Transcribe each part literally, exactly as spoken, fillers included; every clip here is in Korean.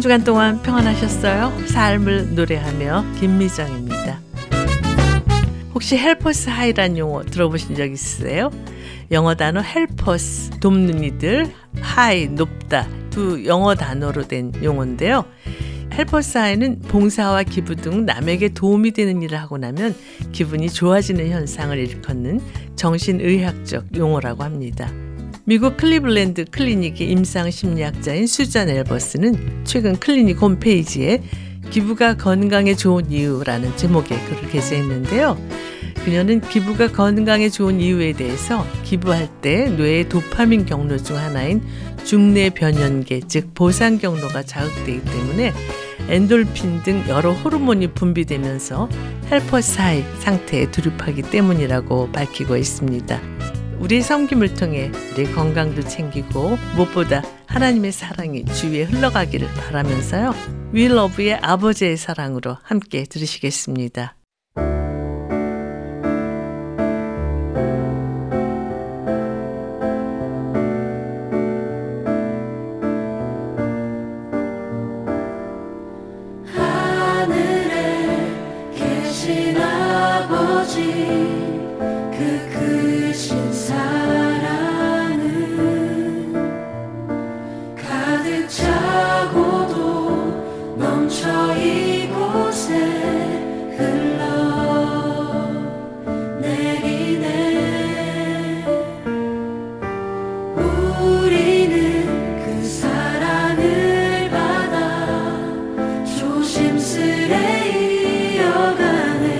한 주간 동안 평안하셨어요? 삶을 노래하며 김미정입니다. 혹시 헬퍼스 하이란 용어 들어보신 적 있으세요? 영어 단어 헬퍼스, 돕는 이들, 하이, 높다 두 영어 단어로 된 용어인데요. 헬퍼스 하이는 봉사와 기부 등 남에게 도움이 되는 일을 하고 나면 기분이 좋아지는 현상을 일컫는 정신의학적 용어라고 합니다. 미국 클리블랜드 클리닉의 임상심리학자인 수잔 엘버스는 최근 클리닉 홈페이지에 기부가 건강에 좋은 이유라는 제목의 글을 게재했는데요. 그녀는 기부가 건강에 좋은 이유에 대해서 기부할 때 뇌의 도파민 경로 중 하나인 중뇌변연계, 즉 보상 경로가 자극되기 때문에 엔돌핀 등 여러 호르몬이 분비되면서 헬퍼스 하이 상태에 돌입하기 때문이라고 밝히고 있습니다. 우리의 섬김을 통해 우리의 건강도 챙기고 무엇보다 하나님의 사랑이 주위에 흘러가기를 바라면서요. We Love의 아버지의 사랑으로 함께 들으시겠습니다. 조심스레 이어가네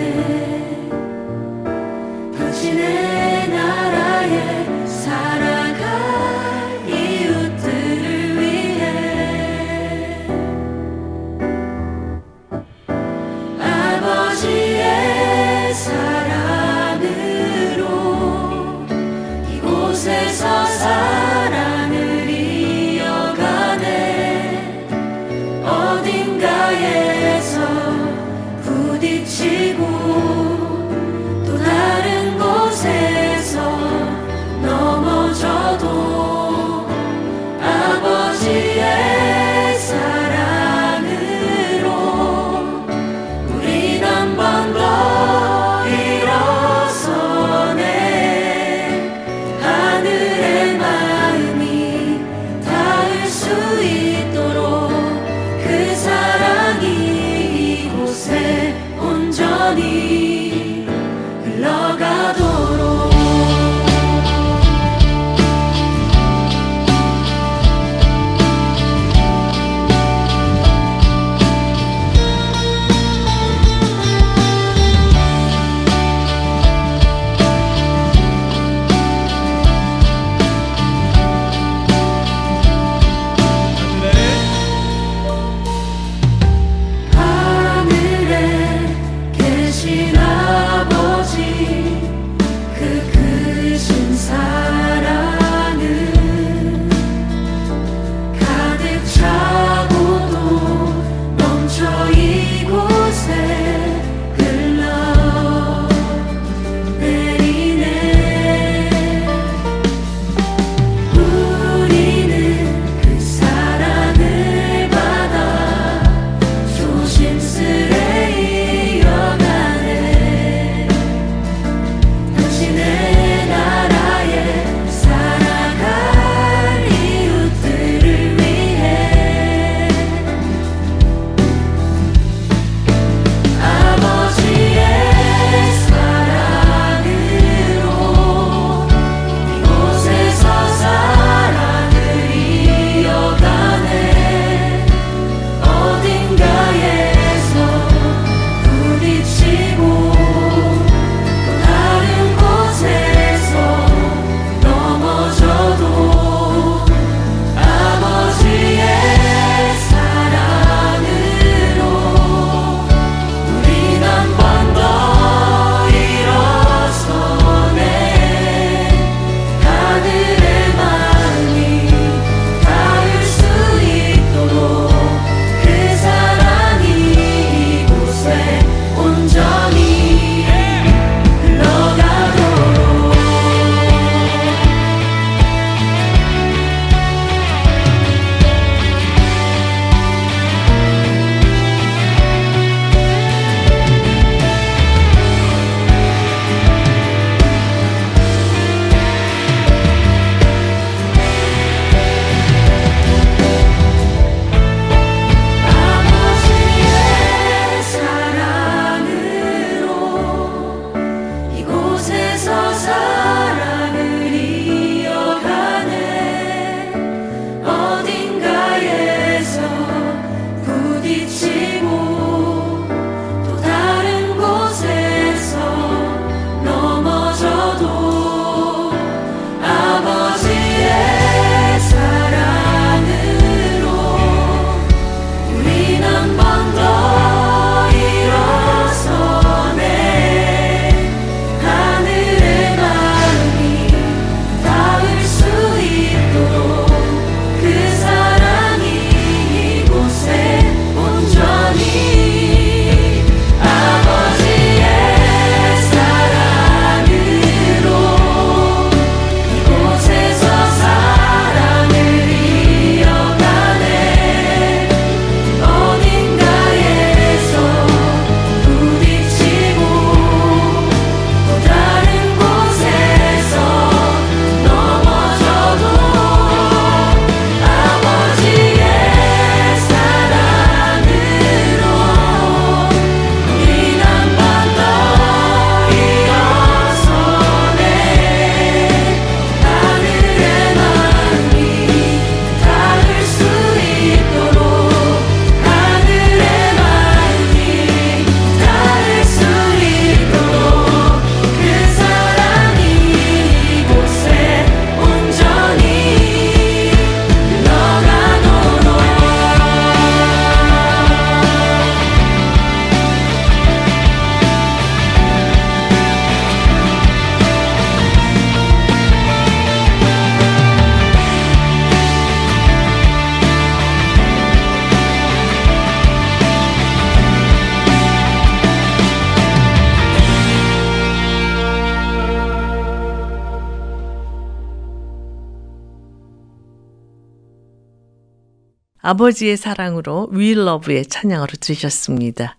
아버지의 사랑으로 We Love의 찬양으로 들으셨습니다.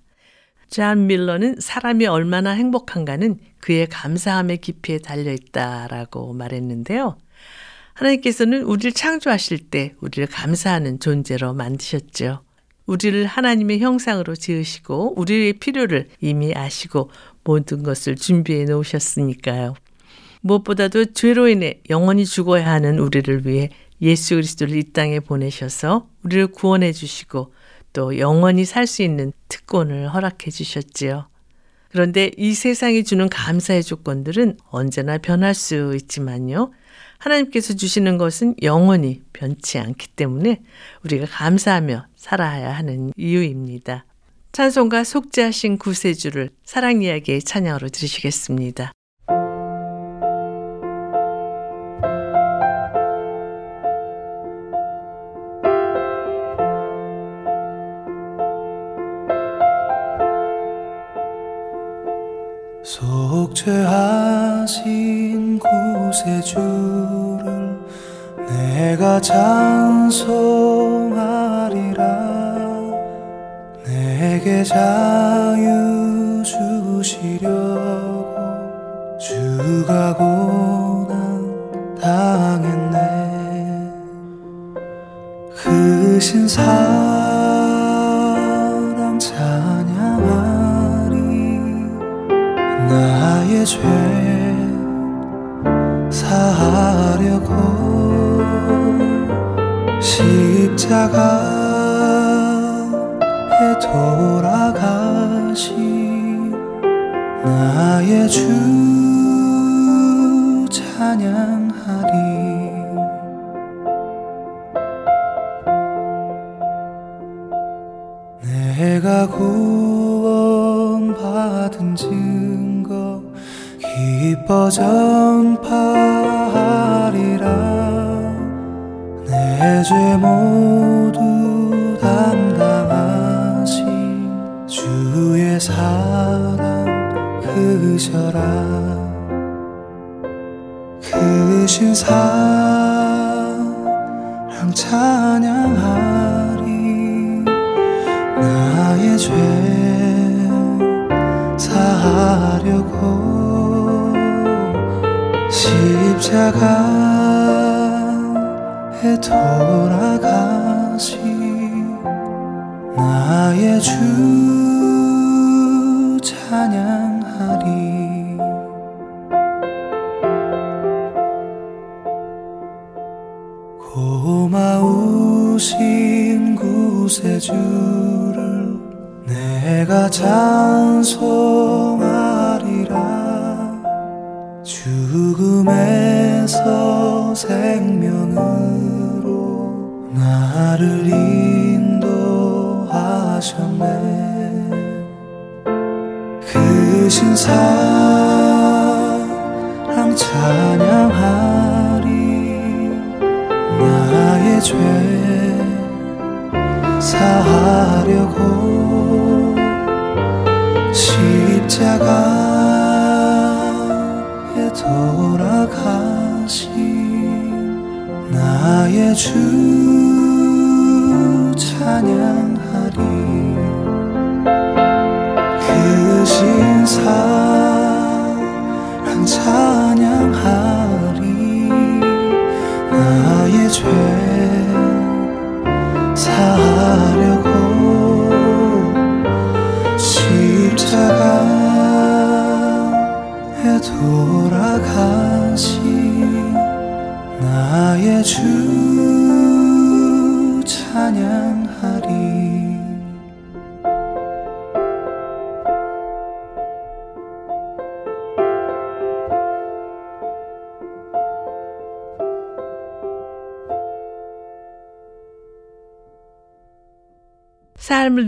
존 밀러는 사람이 얼마나 행복한가는 그의 감사함의 깊이에 달려있다라고 말했는데요. 하나님께서는 우리를 창조하실 때 우리를 감사하는 존재로 만드셨죠. 우리를 하나님의 형상으로 지으시고 우리의 필요를 이미 아시고 모든 것을 준비해 놓으셨으니까요. 무엇보다도 죄로 인해 영원히 죽어야 하는 우리를 위해 예수 그리스도를 이 땅에 보내셔서 우리를 구원해 주시고 또 영원히 살 수 있는 특권을 허락해 주셨지요. 그런데 이 세상이 주는 감사의 조건들은 언제나 변할 수 있지만요. 하나님께서 주시는 것은 영원히 변치 않기 때문에 우리가 감사하며 살아야 하는 이유입니다. 찬송가 속죄하신 구세주를 사랑 이야기의 찬양으로 들으시겠습니다. 속죄하신 구세주를 내가 찬송하리라. 내게 자유 주시려고 주가 고난 당했네. 그 신사랑 찬양하리. 나의 죄 사하려고 십자가에 돌아가신 나의 주 찬양하리. 내가 구원받은 즉 기뻐 전파하리라. 내 죄 모두 담당하신 주의 사랑 크셔라. 크신 사랑 찬양하리. 나의 죄 사하려고 십자가에 돌아가신 나의 주 찬양하리. 고마우신 구세주를 내가 찬송하리라. 죽음에서 생명으로 나를 인도하셨네. 크신 사랑 찬양하리. 나의 죄 사하려고 십자가 돌아가신 나의 주 찬양하리. 크신 사랑 찬양하리. 나의 죄 사하려고 십자가 돌아가신 나의 주 찬양하리. 삶을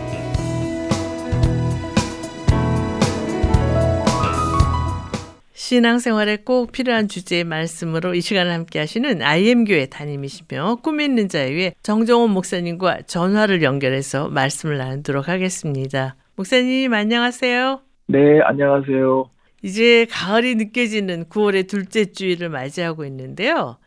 신앙생활에 꼭 필요한 주제의 말씀으로 이 시간을 함께하시는 아이엠교회 담임이시며 꿈이 있는 자유의 정정원 목사님과 전화를 연결해서 말씀을 나누도록 하겠습니다. 목사님 안녕하세요. 네, 안녕하세요. 이제 가을이 느껴지는 구월의 둘째 주일을 맞이하고 있는데요.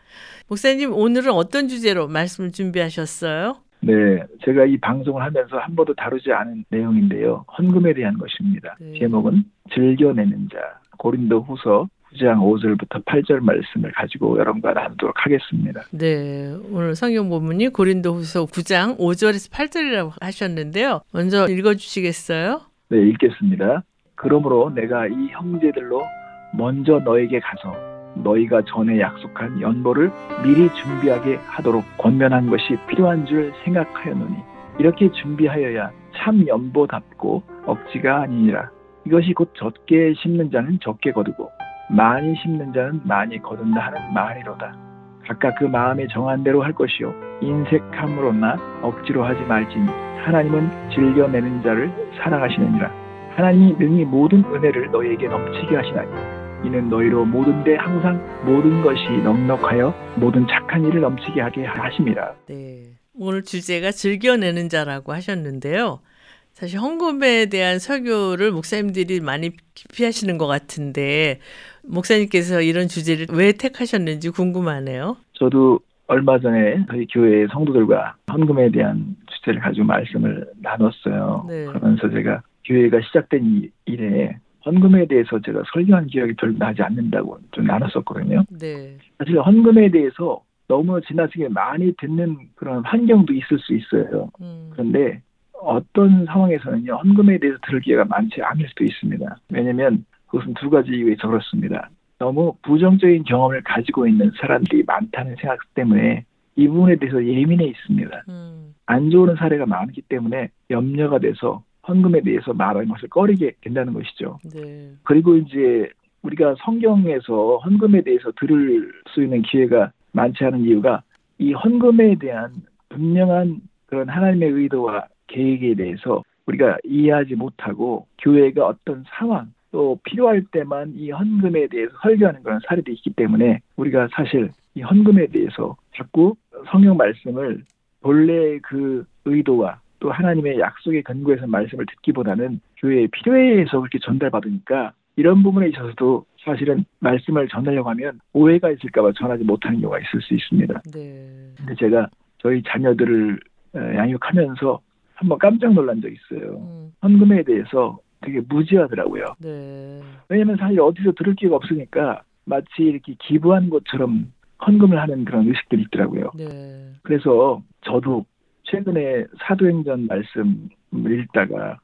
목사님 오늘은 어떤 주제로 말씀을 준비하셨어요? 네, 제가 이 방송을 하면서 한 번도 다루지 않은 내용인데요. 헌금에 대한 것입니다. 네. 제목은 즐겨내는 자, 고린도후서 구 장 오 절부터 팔 절 말씀을 가지고 여러분과 나누도록 하겠습니다. 네, 오늘 성경 본문이 고린도후서 구 장 오 절에서 팔 절이라고 하셨는데요. 먼저 읽어주시겠어요? 네, 읽겠습니다. 그러므로 내가 이 형제들로 먼저 너에게 가서 너희가 전에 약속한 연보를 미리 준비하게 하도록 권면한 것이 필요한 줄 생각하였노니 이렇게 준비하여야 참 연보답고 억지가 아니니라. 이것이 곧 적게 심는 자는 적게 거두고 많이 심는 자는 많이 거둔다 하는 말이로다. 각각 그 마음에 정한 대로 할 것이요 인색함으로나 억지로 하지 말지니 하나님은 즐겨내는 자를 사랑하시느니라. 하나님이 능히 모든 은혜를 너희에게 넘치게 하시나니 이는 너희로 모든 데 항상 모든 것이 넉넉하여 모든 착한 일을 넘치게 하게 하심이라. 네, 오늘 주제가 즐겨내는 자라고 하셨는데요. 사실 헌금에 대한 설교를 목사님들이 많이 기피하시는 것 같은데 목사님께서 이런 주제를 왜 택하셨는지 궁금하네요. 저도 얼마 전에 저희 교회의 성도들과 헌금에 대한 주제를 가지고 말씀을 나눴어요. 네. 그러면서 제가 교회가 시작된 이래 헌금에 대해서 제가 설교한 기억이 별로 나지 않는다고 좀 나눴었거든요. 네. 사실 헌금에 대해서 너무 지나치게 많이 듣는 그런 환경도 있을 수 있어요. 음. 그런데 어떤 상황에서는요, 헌금에 대해서 들을 기회가 많지 않을 수도 있습니다. 왜냐하면 그것은 두 가지 이유에서 그렇습니다. 너무 부정적인 경험을 가지고 있는 사람들이 많다는 생각 때문에 이 부분에 대해서 예민해 있습니다. 음. 안 좋은 사례가 많기 때문에 염려가 돼서 헌금에 대해서 말하는 것을 꺼리게 된다는 것이죠. 네. 그리고 이제 우리가 성경에서 헌금에 대해서 들을 수 있는 기회가 많지 않은 이유가 이 헌금에 대한 분명한 그런 하나님의 의도와 계획에 대해서 우리가 이해하지 못하고 교회가 어떤 상황 또 필요할 때만 이 헌금에 대해서 설교하는 그런 사례도 있기 때문에 우리가 사실 이 헌금에 대해서 자꾸 성경 말씀을 본래의 그 의도와 또 하나님의 약속에 근거해서 말씀을 듣기보다는 교회의 필요에 의해서 그렇게 전달받으니까 이런 부분에 있어서도 사실은 말씀을 전하려고 하면 오해가 있을까 봐 전하지 못하는 경우가 있을 수 있습니다. 네. 근데 제가 저희 자녀들을 양육하면서 한번 깜짝 놀란 적이 있어요. 음. 헌금에 대해서 되게 무지하더라고요. 네. 왜냐하면 사실 어디서 들을 기회가 없으니까 마치 이렇게 기부한 것처럼 헌금을 하는 그런 의식들이 있더라고요. 네. 그래서 저도 최근에 사도행전 말씀을 읽다가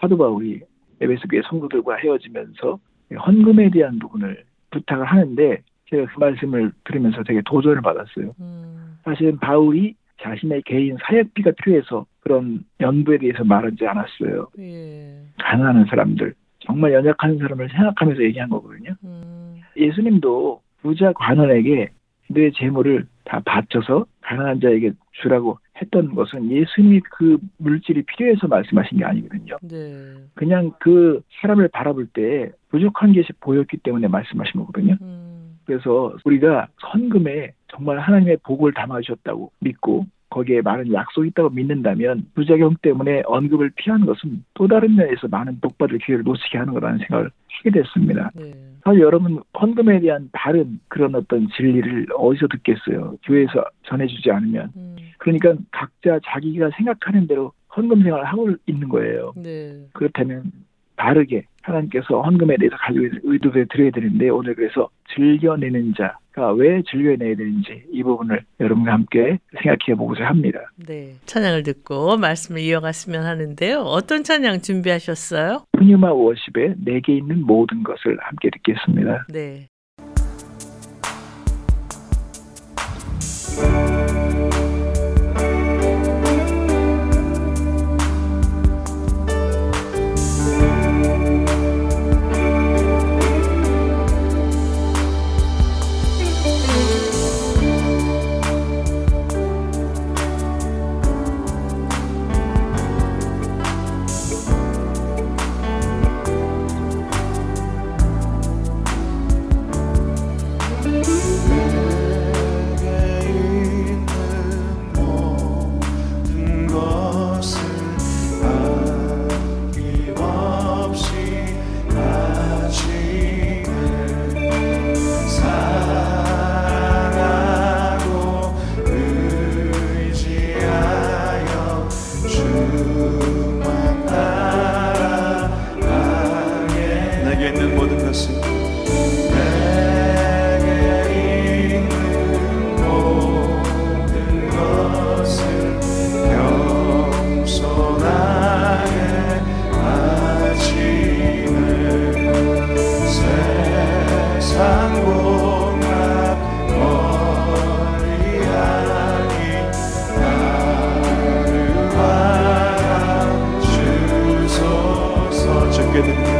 사도 바울이 에베소 교회 성도들과 헤어지면서 헌금에 대한 부분을 부탁을 하는데 제가 그 말씀을 들으면서 되게 도전을 받았어요. 음. 사실은 바울이 자신의 개인 사역비가 필요해서 그런 연부에 대해서 말하지 않았어요. 예. 가난한 사람들, 정말 연약한 사람을 생각하면서 얘기한 거거든요. 음. 예수님도 부자 관원에게 내 재물을 다 바쳐서 가난한 자에게 주라고 했던 것은 예수님이 그 물질이 필요해서 말씀하신 게 아니거든요. 네. 그냥 그 사람을 바라볼 때 부족한 것이 보였기 때문에 말씀하신 거거든요. 음. 그래서 우리가 헌금에 정말 하나님의 복을 담아주셨다고 믿고 거기에 많은 약속이 있다고 믿는다면 부작용 때문에 언급을 피한 것은 또 다른 면에서 많은 복받을 기회를 놓치게 하는 거라는 생각을 하게 됐습니다. 네. 사실 여러분 헌금에 대한 바른 그런 어떤 진리를 어디서 듣겠어요. 교회에서 전해주지 않으면. 음. 그러니까 각자 자기가 생각하는 대로 헌금 생활을 하고 있는 거예요. 네. 그렇다면 바르게 하나님께서 헌금에 대해서 가지고 있는 의도를 드려야 되는데 오늘 그래서 즐겨내는 자가 왜 즐겨내야 되는지 이 부분을 여러분과 함께 생각해 보고자 합니다. 네, 찬양을 듣고 말씀을 이어갔으면 하는데요. 어떤 찬양 준비하셨어요? 푸뉴마 워십의 내게 있는 모든 것을 함께 듣겠습니다. 네. 내게 있는 모든 것을 내게 있는 모든 것을 겸손하게 바치는 세상 공각 머리하니 나를 받아주소서. 주께 드립니다.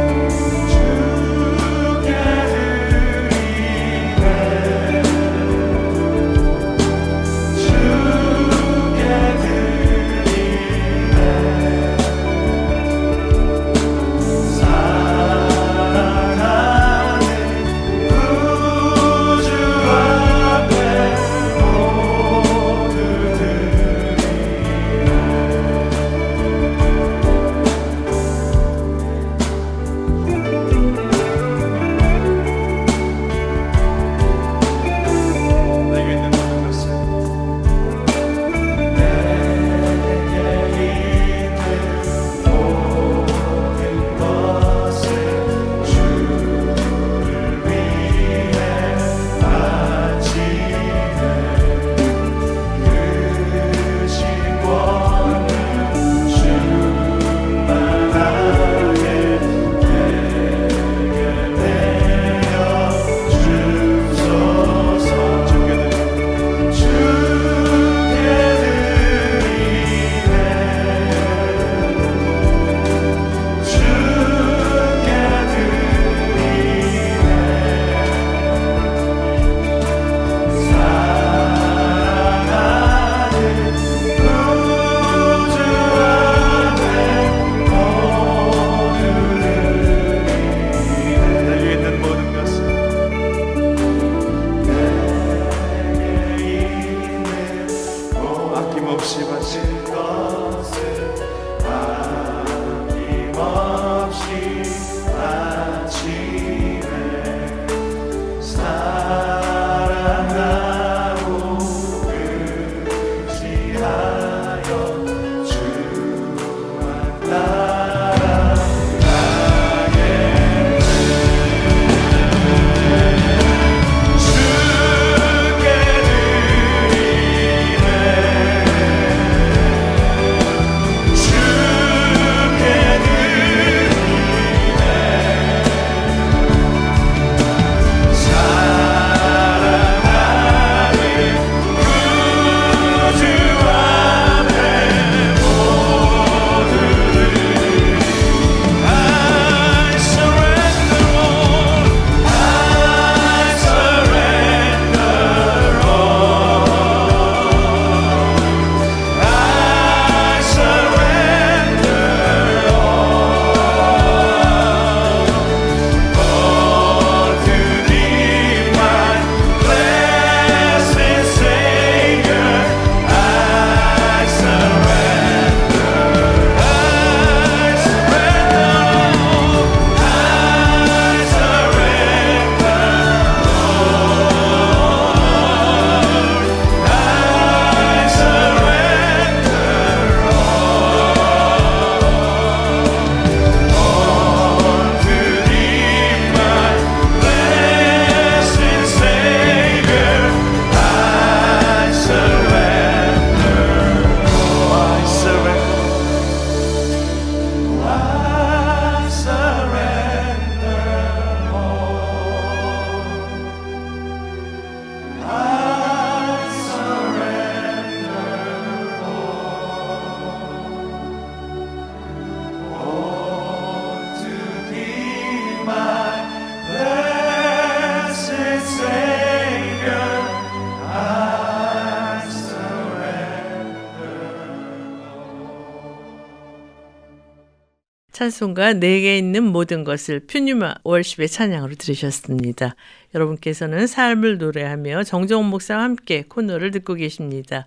찬송가 내게 있는 모든 것을 퓨뉴마 월십의 찬양으로 들으셨습니다. 여러분께서는 삶을 노래하며 정정원 목사와 함께 코너를 듣고 계십니다.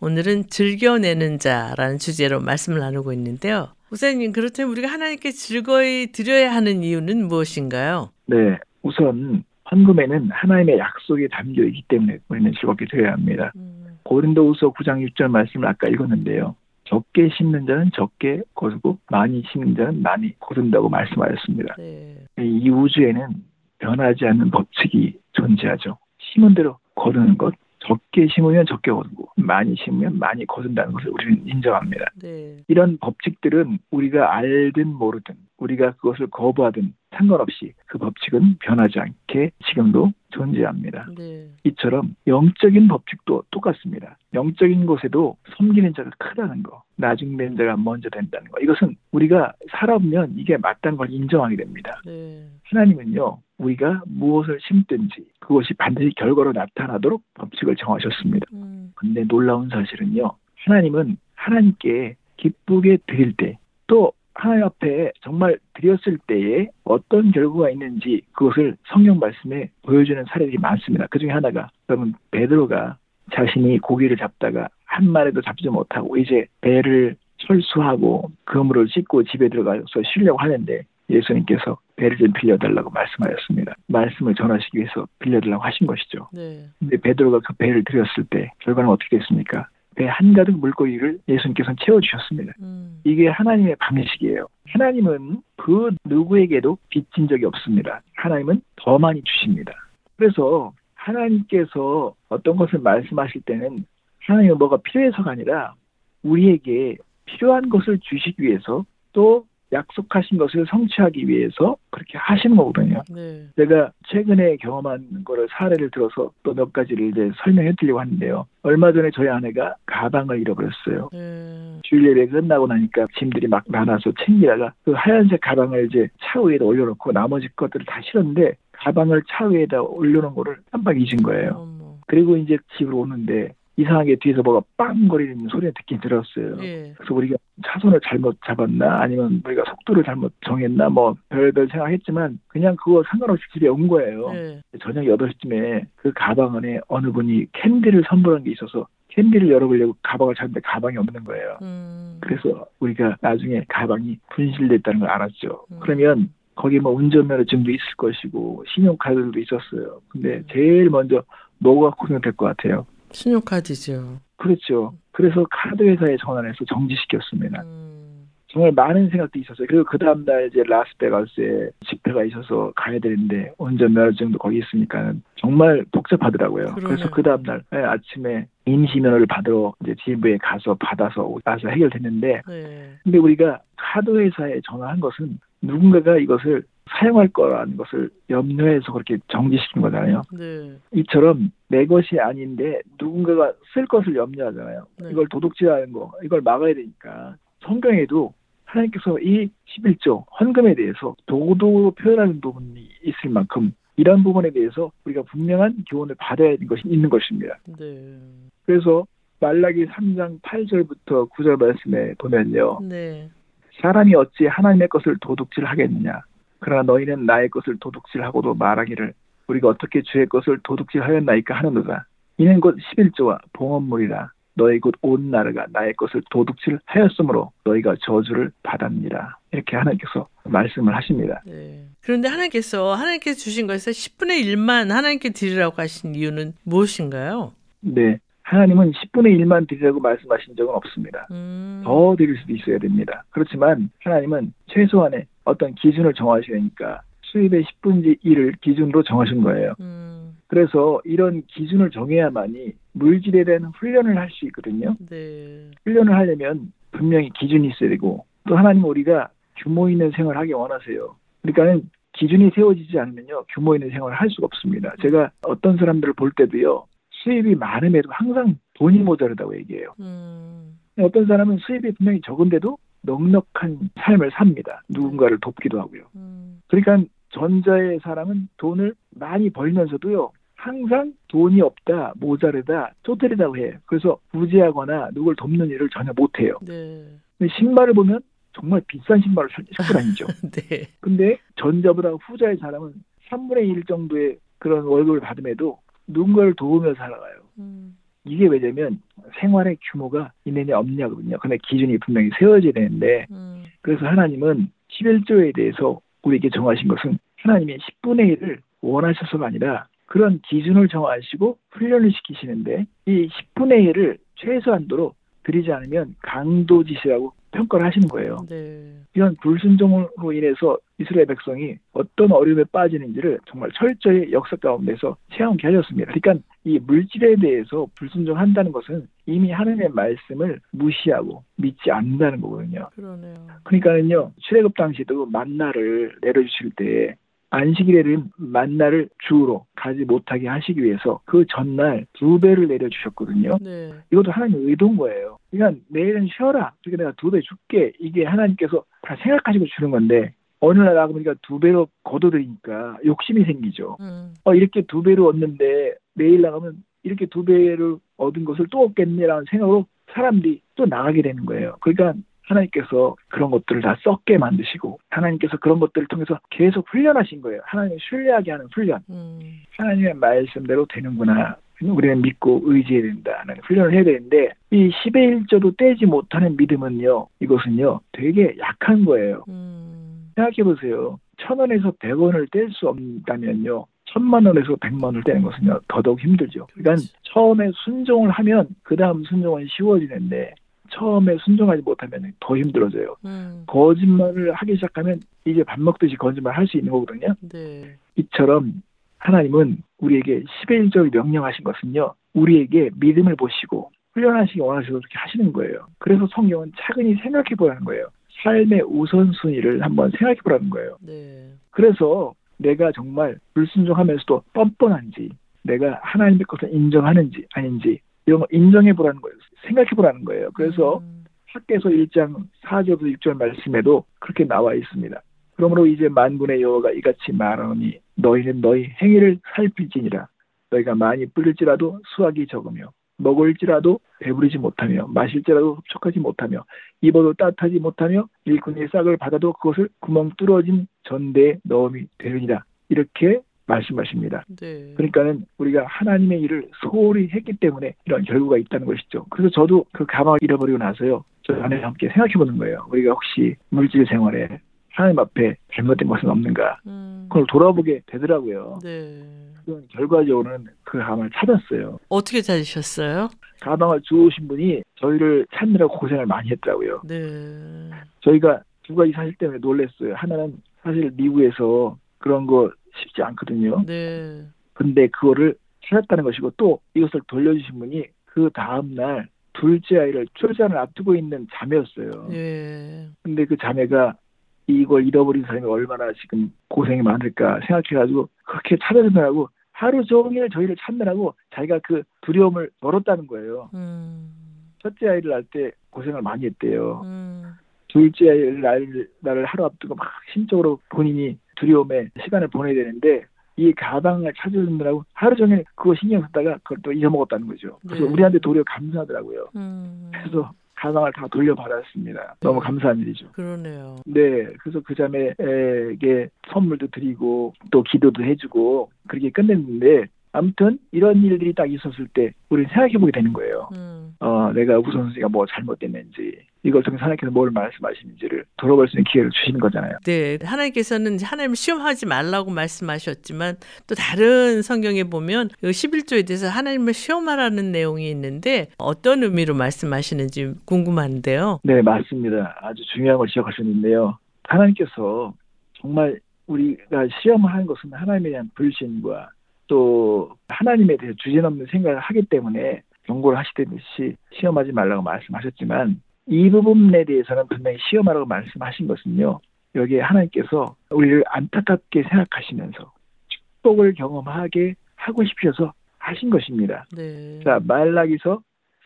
오늘은 즐겨내는 자라는 주제로 말씀을 나누고 있는데요. 목사님, 그렇다면 우리가 하나님께 즐거이 드려야 하는 이유는 무엇인가요? 네, 우선 헌금에는 하나님의 약속이 담겨있기 때문에 우리는 즐겁게 드려야 합니다. 음. 고린도후서 구 장 육 절 말씀을 아까 읽었는데요. 적게 심는 자는 적게 거두고 많이 심는 자는 많이 거둔다고 말씀하셨습니다. 네. 이 우주에는 변하지 않는 법칙이 존재하죠. 심은 대로 거두는 것, 적게 심으면 적게 거두고 많이 심으면 많이 거둔다는 것을 우리는 인정합니다. 네. 이런 법칙들은 우리가 알든 모르든 우리가 그것을 거부하든 상관없이 그 법칙은 변하지 않게 지금도 존재합니다. 네. 이처럼 영적인 법칙도 똑같습니다. 영적인 것에도 섬기는 자가 크다는 거, 나중된 자가 먼저 된다는 거, 이것은 우리가 살아보면 이게 맞다는 걸 인정하게 됩니다. 네. 하나님은요, 우리가 무엇을 심든지 그것이 반드시 결과로 나타나도록 법칙을 정하셨습니다. 그런데 음. 놀라운 사실은요, 하나님은 하나님께 기쁘게 드릴 때, 또 하나님 앞에 정말 드렸을 때에 어떤 결과가 있는지 그것을 성경 말씀에 보여주는 사례들이 많습니다. 그중에 하나가, 그러면 베드로가 자신이 고기를 잡다가 한 마리도 잡지 못하고 이제 배를 철수하고 그물을 씻고 집에 들어가서 쉬려고 하는데, 예수님께서 배를 좀 빌려달라고 말씀하셨습니다. 말씀을 전하시기 위해서 빌려달라고 하신 것이죠. 네. 근데 베드로가 그 배를 드렸을 때 결과는 어떻게 됐습니까? 배 한가득 물고기를 예수님께서는 채워주셨습니다. 음. 이게 하나님의 방식이에요. 하나님은 그 누구에게도 빚진 적이 없습니다. 하나님은 더 많이 주십니다. 그래서 하나님께서 어떤 것을 말씀하실 때는 하나님은 뭐가 필요해서가 아니라 우리에게 필요한 것을 주시기 위해서, 또 약속하신 것을 성취하기 위해서 그렇게 하시는 거거든요. 네. 제가 최근에 경험한 거를 사례를 들어서 또 몇 가지를 이제 설명해 드리려고 하는데요. 얼마 전에 저희 아내가 가방을 잃어버렸어요. 네. 주일 예배 끝나고 나니까 짐들이 막 많아서 챙기다가 그 하얀색 가방을 이제 차 위에다 올려놓고 나머지 것들을 다 실었는데 가방을 차 위에다 올려놓은 거를 깜빡 잊은 거예요. 어머. 그리고 이제 집으로 오는데 이상하게 뒤에서 뭐가 빵거리는 소리를 듣긴 들었어요. 예. 그래서 우리가 차선을 잘못 잡았나, 아니면 우리가 속도를 잘못 정했나, 뭐 별별 생각했지만 그냥 그거 상관없이 집에 온 거예요. 예. 저녁 여덟 시쯤에 그 가방 안에 어느 분이 캔디를 선물한 게 있어서 캔디를 열어보려고 가방을 찾는데 가방이 없는 거예요. 음. 그래서 우리가 나중에 가방이 분실됐다는 걸 알았죠. 음. 그러면 거기 뭐 운전면허증도 있을 것이고 신용카드도 있었어요. 근데 음. 제일 먼저 뭐가 고생될 것 같아요? 신용카드죠. 그렇죠. 그래서 카드회사에 전화해서 정지시켰습니다. 음. 정말 많은 생각도 있었어요. 그리고 그 다음날 이제 라스베가스에 집회가 있어서 가야 되는데 운전면허증도 거기 있으니까 정말 복잡하더라고요. 그러네. 그래서 그 다음날 아침에 임시면허를 받으러 이제 지부에 가서 받아서 와서 해결됐는데, 네. 근데 우리가 카드회사에 전화한 것은 누군가가 이것을 사용할 거라는 것을 염려해서 그렇게 정지시킨 거잖아요. 네. 이처럼 내 것이 아닌데 누군가가 쓸 것을 염려하잖아요. 네. 이걸 도둑질하는 거, 이걸 막아야 되니까. 성경에도 하나님께서 이 십일조 헌금에 대해서 도덕으로 표현하는 부분이 있을 만큼 이런 부분에 대해서 우리가 분명한 교훈을 받아야 되는 것이 있는 것입니다. 네. 그래서 말라기 삼 장 팔 절부터 구 절 말씀에 보면요. 네. 사람이 어찌 하나님의 것을 도둑질하겠느냐. 그러나 너희는 나의 것을 도둑질하고도 말하기를 우리가 어떻게 주의 것을 도둑질하였나이까 하는도다. 이는 곧 십일조와 봉헌물이라. 너희 곧 온 나라가 나의 것을 도둑질하였으므로 너희가 저주를 받았느니라. 이렇게 하나님께서 말씀을 하십니다. 네. 그런데 하나님께서 하나님께서 주신 것에서 십분의 일만 하나님께 드리라고 하신 이유는 무엇인가요? 네. 하나님은 십분의 일만 드리라고 말씀하신 적은 없습니다. 음. 더 드릴 수도 있어야 됩니다. 그렇지만 하나님은 최소한의 어떤 기준을 정하시니까 수입의 십분의 일을 기준으로 정하신 거예요. 음. 그래서 이런 기준을 정해야만이 물질에 대한 훈련을 할 수 있거든요. 네. 훈련을 하려면 분명히 기준이 있어야 되고, 또 하나님 우리가 규모 있는 생활을 하기 원하세요. 그러니까는 기준이 세워지지 않으면요, 규모 있는 생활을 할 수가 없습니다. 제가 어떤 사람들을 볼 때도요, 수입이 많음에도 항상 돈이 모자르다고 얘기해요. 음. 어떤 사람은 수입이 분명히 적은데도 넉넉한 삶을 삽니다. 누군가를 돕기도 하고요. 음. 그러니까 전자의 사람은 돈을 많이 벌면서도요, 항상 돈이 없다, 모자르다, 쪼들이다고 해요. 그래서 구제하거나 누굴 돕는 일을 전혀 못해요. 네. 근데 신발을 보면 정말 비싼 신발을 신고 다니죠. 네. 근데 전자보다 후자의 사람은 삼분의 일 정도의 그런 월급을 받음에도 누군가를 도우며 살아가요. 음. 이게 왜냐면 생활의 규모가 있느냐 없느냐거든요. 근데 기준이 분명히 세워져야 되는데, 음. 그래서 하나님은 십일조에 대해서 우리에게 정하신 것은 하나님이 십분의 일을 원하셔서가 아니라 그런 기준을 정하시고 훈련을 시키시는데, 이 십분의 일을 최소한도로 드리지 않으면 강도짓이라고 평가를 하시는 거예요. 네. 이런 불순종으로 인해서 이스라엘 백성이 어떤 어려움에 빠지는지를 정말 철저히 역사 가운데서 체험케 하셨습니다. 그러니까 이 물질에 대해서 불순종한다는 것은 이미 하나님의 말씀을 무시하고 믿지 않는다는 거거든요. 그러네요. 그러니까는요, 출애굽 당시도 만나를 내려주실 때 안식일에는 만나를 주우러 가지 못하게 하시기 위해서 그 전날 두 배를 내려주셨거든요. 네. 이것도 하나님의 의도인 거예요. 그러니까 내일은 쉬어라. 그러니까 내가 두 배 줄게. 이게 하나님께서 다 생각하시고 주는 건데 어느 날 나가면 그러니까 두 배로 거둬들이니까 욕심이 생기죠. 음. 어, 이렇게 두 배로 얻는데 내일 나가면 이렇게 두 배를 얻은 것을 또 얻겠네라는 생각으로 사람들이 또 나가게 되는 거예요. 그러니까 하나님께서 그런 것들을 다 썩게 만드시고 하나님께서 그런 것들을 통해서 계속 훈련하신 거예요. 하나님을 신뢰하게 하는 훈련. 음. 하나님의 말씀대로 되는구나. 우리는 믿고 의지해야 된다는 훈련을 해야 되는데 이 십의 일 조도 떼지 못하는 믿음은요. 이것은요. 되게 약한 거예요. 음. 생각해보세요. 천 원에서 백 원을 뗄 수 없다면요. 천만 원에서 백만 원을 떼는 것은요. 더더욱 힘들죠. 그러니까 처음에 순종을 하면 그 다음 순종은 쉬워지는데 처음에 순종하지 못하면 더 힘들어져요. 음. 거짓말을 하기 시작하면 이제 밥 먹듯이 거짓말을 할 수 있는 거거든요. 네. 이처럼 하나님은 우리에게 십의 일 조를 명령하신 것은요. 우리에게 믿음을 보시고 훈련하시기 원하셔서 그렇게 하시는 거예요. 그래서 성경은 차근히 생각해 보라는 거예요. 삶의 우선순위를 한번 생각해 보라는 거예요. 네. 그래서 내가 정말 불순종하면서도 뻔뻔한지 내가 하나님의 것을 인정하는지 아닌지 이런 거 인정해 보라는 거예요. 생각해 보라는 거예요. 그래서 음. 학개서 일 장 사 절부터 육 절 말씀에도 그렇게 나와 있습니다. 그러므로 이제 만군의 여호와가 이같이 말하노니 너희는 너희 행위를 살필지니라. 너희가 많이 뿌릴지라도 수확이 적으며 먹을지라도 배부르지 못하며 마실지라도 흡족하지 못하며 입어도 따뜻하지 못하며 일꾼의 싹을 받아도 그것을 구멍 뚫어진 전대에 넣음이 되느니라. 이렇게 말씀하십니다. 네. 그러니까는 우리가 하나님의 일을 소홀히 했기 때문에 이런 결과가 있다는 것이죠. 그래서 저도 그 가망을 잃어버리고 나서요. 저 아내와 함께 생각해보는 거예요. 우리가 혹시 물질 생활에 하나님 앞에 잘못된 것은 없는가. 음. 그걸 돌아보게 되더라고요. 네. 그런 결과적으로는 그 가망을 찾았어요. 어떻게 찾으셨어요? 가망을 주우신 분이 저희를 찾느라고 고생을 많이 했더라고요. 네. 저희가 두 가지 사실 때문에 놀랐어요. 하나는 사실 미국에서 그런 거 쉽지 않거든요. 네. 근데 그거를 찾았다는 것이고 또 이것을 돌려주신 분이 그 다음날 둘째 아이를 출산을 앞두고 있는 자매였어요. 네. 근데 그 자매가 이걸 잃어버린 사람이 얼마나 지금 고생이 많을까 생각해가지고 그렇게 찾아주느라고 하루 종일 저희를 찾느라고 자기가 그 두려움을 덜었다는 거예요. 음. 첫째 아이를 낳을 때 고생을 많이 했대요. 음. 둘째 아이를 낳을 날을 하루 앞두고 막 심적으로 본인이 두려움에 시간을 보내야 되는데 이 가방을 찾아주느라고 하루 종일 그거 신경 쓰다가 그걸 또 잊어먹었다는 거죠. 그래서 네. 우리한테 도리어 감사하더라고요. 음. 그래서 가방을 다 돌려받았습니다. 네. 너무 감사한 일이죠. 그러네요. 네. 그래서 그 자매에게 선물도 드리고 또 기도도 해주고 그렇게 끝냈는데 아무튼 이런 일들이 딱 있었을 때 우리는 생각해보게 되는 거예요. 음. 어, 내가 우선순위가 뭐 잘못됐는지 이걸 통해서 하나님께서 뭘 말씀하시는지를 돌아볼 수 있는 기회를 주신 거잖아요. 네. 하나님께서는 하나님을 시험하지 말라고 말씀하셨지만 또 다른 성경에 보면 십일 조에 대해서 하나님을 시험하라는 내용이 있는데 어떤 의미로 말씀하시는지 궁금한데요. 네. 맞습니다. 아주 중요한 걸 지적하셨는데요. 하나님께서 정말 우리가 시험을 하는 것은 하나님에 대한 불신과 또 하나님에 대해서 주제넘는 생각을 하기 때문에 경고를 하시듯이 시험하지 말라고 말씀하셨지만 이 부분에 대해서는 분명히 시험하라고 말씀하신 것은요. 여기에 하나님께서 우리를 안타깝게 생각하시면서 축복을 경험하게 하고 싶으셔서 하신 것입니다. 네. 자, 말라기서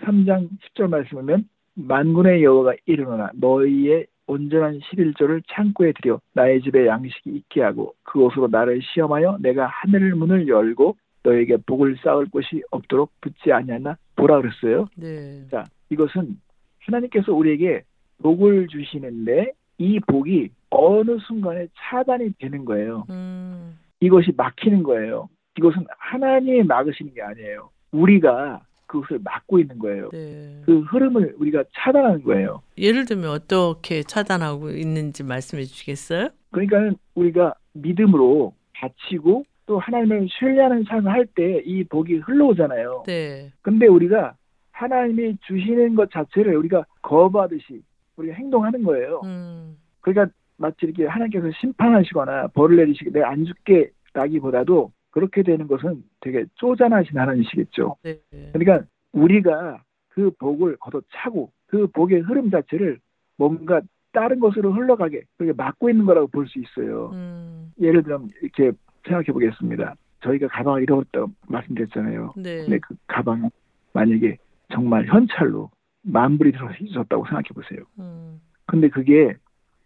삼 장 십 절 말씀을 보면 만군의 여호와가 이르노라 너희의 온전한 십일 조를 창고에 들여 나의 집에 양식이 있게 하고 그곳으로 나를 시험하여 내가 하늘 문을 열고 너에게 복을 쌓을 곳이 없도록 붙지 아니하나 보라 그랬어요. 네. 자, 이것은 하나님께서 우리에게 복을 주시는데 이 복이 어느 순간에 차단이 되는 거예요. 음. 이것이 막히는 거예요. 이것은 하나님이 막으시는 게 아니에요. 우리가 그것을 막고 있는 거예요. 네. 그 흐름을 우리가 차단하는 거예요. 예를 들면 어떻게 차단하고 있는지 말씀해 주시겠어요? 그러니까 우리가 믿음으로 바치고 또 하나님을 신뢰하는 삶을 할 때 이 복이 흘러오잖아요. 네. 근데 우리가 하나님이 주시는 것 자체를 우리가 거부하듯이 우리가 행동하는 거예요. 음. 그러니까 마치 이렇게 하나님께서 심판하시거나 벌을 내리시게 내가 안 죽게 나기보다도 그렇게 되는 것은 되게 쪼잔하신 하나님이시겠죠. 네. 그러니까 우리가 그 복을 걷어차고 그 복의 흐름 자체를 뭔가 다른 것으로 흘러가게 그렇게 막고 있는 거라고 볼 수 있어요. 음. 예를 들어 이렇게 생각해 보겠습니다. 저희가 가방을 잃어버렸다고 말씀드렸잖아요. 네. 근데 그 가방 만약에 정말 현찰로 만 불이 들어서 있었다고 생각해 보세요. 음. 근데 그게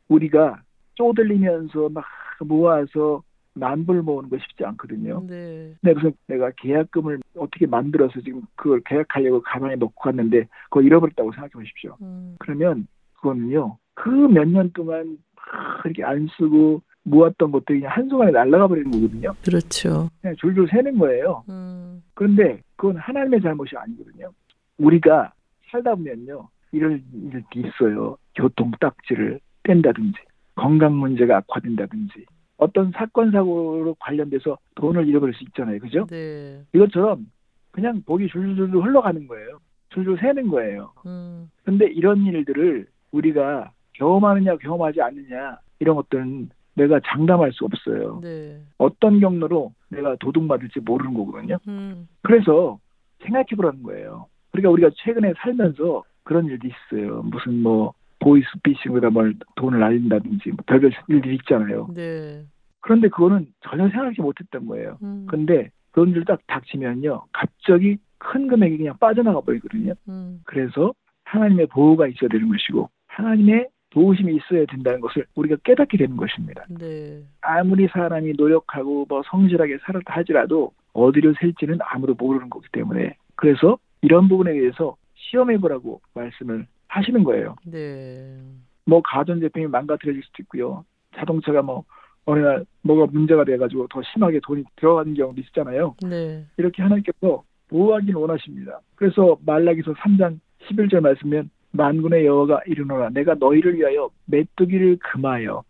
우리가 쪼들리면서 막 모아서 만 불 모으는 거 쉽지 않거든요. 네. 근데 무슨 내가 계약금을 어떻게 만들어서 지금 그걸 계약하려고 가방에 넣고 갔는데 그걸 잃어버렸다고 생각해 보십시오. 음. 그러면 그거는요. 그 몇 년 동안 막 이렇게 안 쓰고 모았던 것들이 그냥 한순간에 날아가 버리는 거거든요. 그렇죠. 그냥 줄줄 새는 거예요. 음. 그런데 그건 하나님의 잘못이 아니거든요. 우리가 살다 보면요. 이런 일이 있어요. 교통딱지를 뗀다든지 건강 문제가 악화된다든지 어떤 사건 사고로 관련돼서 돈을 잃어버릴 수 있잖아요. 그죠? 네. 이것처럼 그냥 복이 줄줄줄 흘러가는 거예요. 줄줄 새는 거예요. 음. 근데 이런 일들을 우리가 경험하느냐 경험하지 않느냐 이런 것들은 내가 장담할 수 없어요. 네. 어떤 경로로 내가 도둑맞을지 모르는 거거든요. 음. 그래서 생각해보라는 거예요. 그러니까 우리가 최근에 살면서 그런 일도 있어요. 무슨 뭐 보이스피싱으로 뭘 돈을 날린다든지 뭐 별별 일들이 있잖아요. 네. 그런데 그거는 전혀 생각하지 못했던 거예요. 음. 근데 그런 줄 딱 닥치면요. 갑자기 큰 금액이 그냥 빠져나가 버리거든요. 음. 그래서 하나님의 보호가 있어야 되는 것이고 하나님의 도우심이 있어야 된다는 것을 우리가 깨닫게 되는 것입니다. 네. 아무리 사람이 노력하고 뭐 성실하게 살았다 하지라도 어디로 셀지는 아무도 모르는 거기 때문에 그래서 이런 부분에 대해서 시험해보라고 말씀을 하시는 거예요. 네. 뭐 가전제품이 망가뜨려질 수도 있고요. 자동차가 뭐 어느 날 뭐가 문제가 돼가지고 더 심하게 돈이 들어가는 경우도 있잖아요. 네. 이렇게 하나님께서 보호하기를 원하십니다. 그래서 말라기서 삼 장 십일 절 말씀은 만군의 여호와가 이르노라 내가 너희를 위하여 메뚜기를 금하여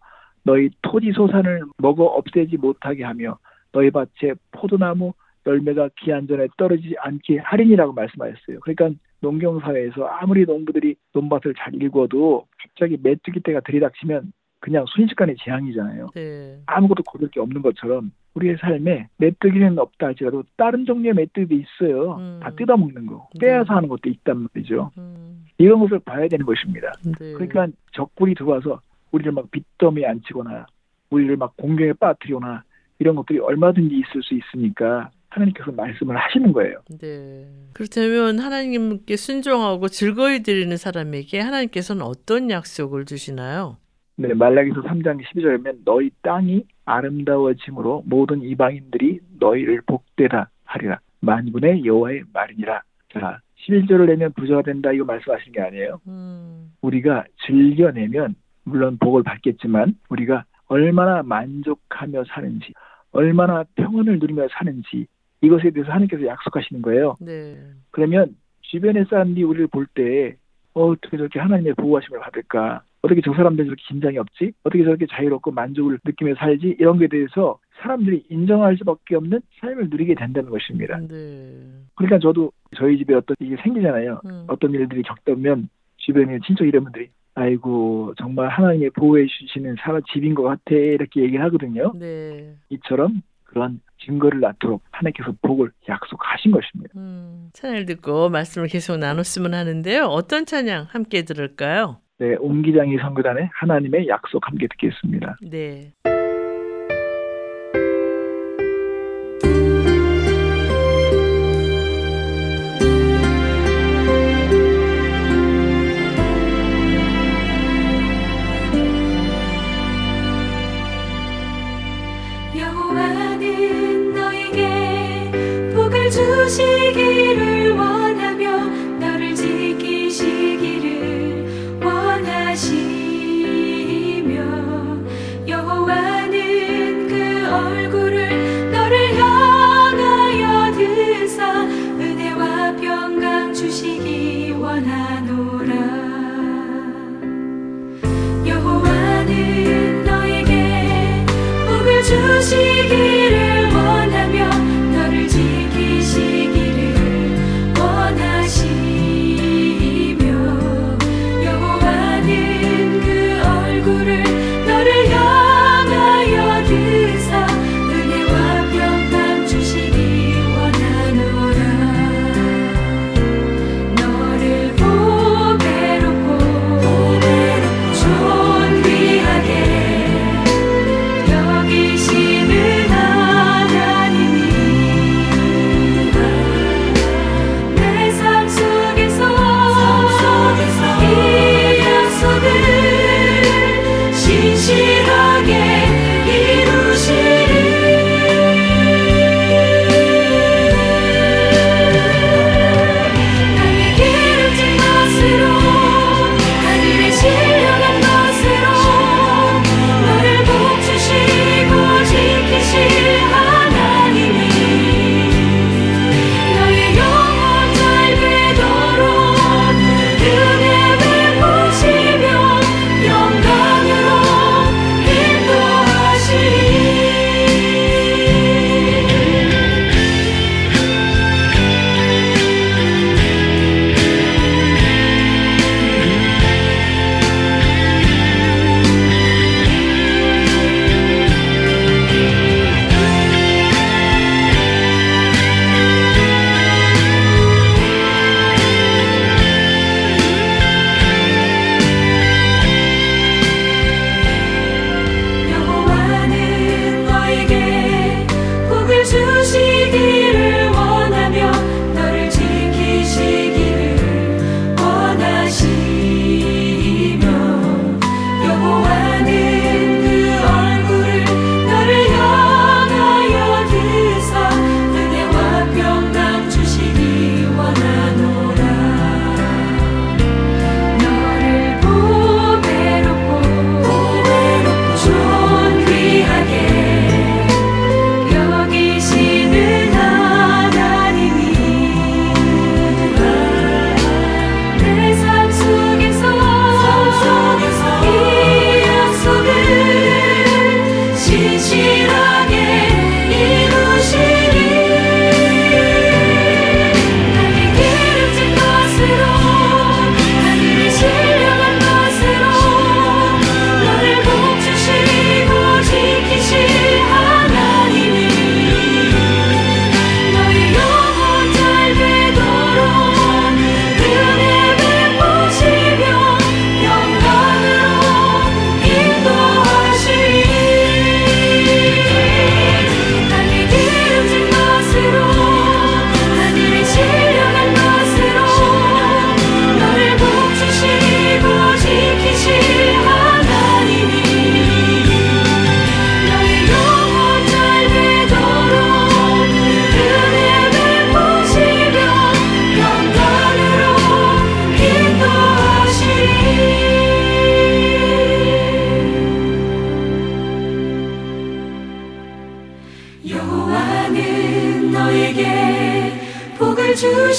너희 토지 소산을 먹어 없애지 못하게 하며 너희 밭에 포도나무 열매가 기한 전에 떨어지지 않게 하리니라고 말씀하셨어요. 그러니까 농경사회에서 아무리 농부들이 논밭을 잘 일궈도 갑자기 메뚜기 때가 들이닥치면 그냥 순식간에 재앙이잖아요. 네. 아무것도 고를 게 없는 것처럼 우리의 삶에 메뚜기는 없다 할지라도 다른 종류의 메뚜기도 있어요. 음. 다 뜯어먹는 거, 떼어서 하는 것도 있단 말이죠. 음. 이런 것을 봐야 되는 것입니다. 네. 그러니까 적군이 들어와서 우리를 막 빚더미에 앉히거나 우리를 막 공경에 빠뜨리거나 이런 것들이 얼마든지 있을 수 있으니까 하나님께서 말씀을 하시는 거예요. 네. 그렇다면 하나님께 순종하고 즐거이 드리는 사람에게 하나님께서는 어떤 약속을 주시나요? 네, 말라기서 삼 장 십이 절이면 너희 땅이 아름다워짐으로 모든 이방인들이 너희를 복되다 하리라. 만군의 여호와의 말이니라. 자, 십일 절을 내면 부자가 된다 이거 말씀하신 게 아니에요. 음. 우리가 즐겨내면 물론 복을 받겠지만 우리가 얼마나 만족하며 사는지 얼마나 평안을 누리며 사는지 이것에 대해서 하나님께서 약속하시는 거예요. 네. 그러면 주변의 사람들이 우리를 볼 때 어떻게 저렇게 하나님의 보호하심을 받을까? 어떻게 저 사람들은 저렇게 긴장이 없지? 어떻게 저렇게 자유롭고 만족을 느끼며 살지? 이런 것에 대해서 사람들이 인정할 수밖에 없는 삶을 누리게 된다는 것입니다. 네. 그러니까 저도 저희 집에 어떤 일이 생기잖아요. 음. 어떤 일들이 겪다면 주변의 친척 이런 분들이 아이고 정말 하나님의 보호해 주시는 사람 집인 것 같아 이렇게 얘기를 하거든요. 네. 이처럼 그런 증거를 낳도록 하나님께서 복을 약속하신 것입니다. 음, 찬양을 듣고 말씀을 계속 나눴으면 하는데요. 어떤 찬양 함께 들을까요? 네, 옹기장이 선교단의 하나님의 약속 함께 듣겠습니다. 네. 여호와는 너에게 복을 주시기를 원하며 너를 지키시기를 원하시며 여호와는 그 얼굴을 너를 향하여 드사 은혜와 평강 주시기 원하노라. 여호와는 너에게 복을 주시기를 원하며 너를 지키시기를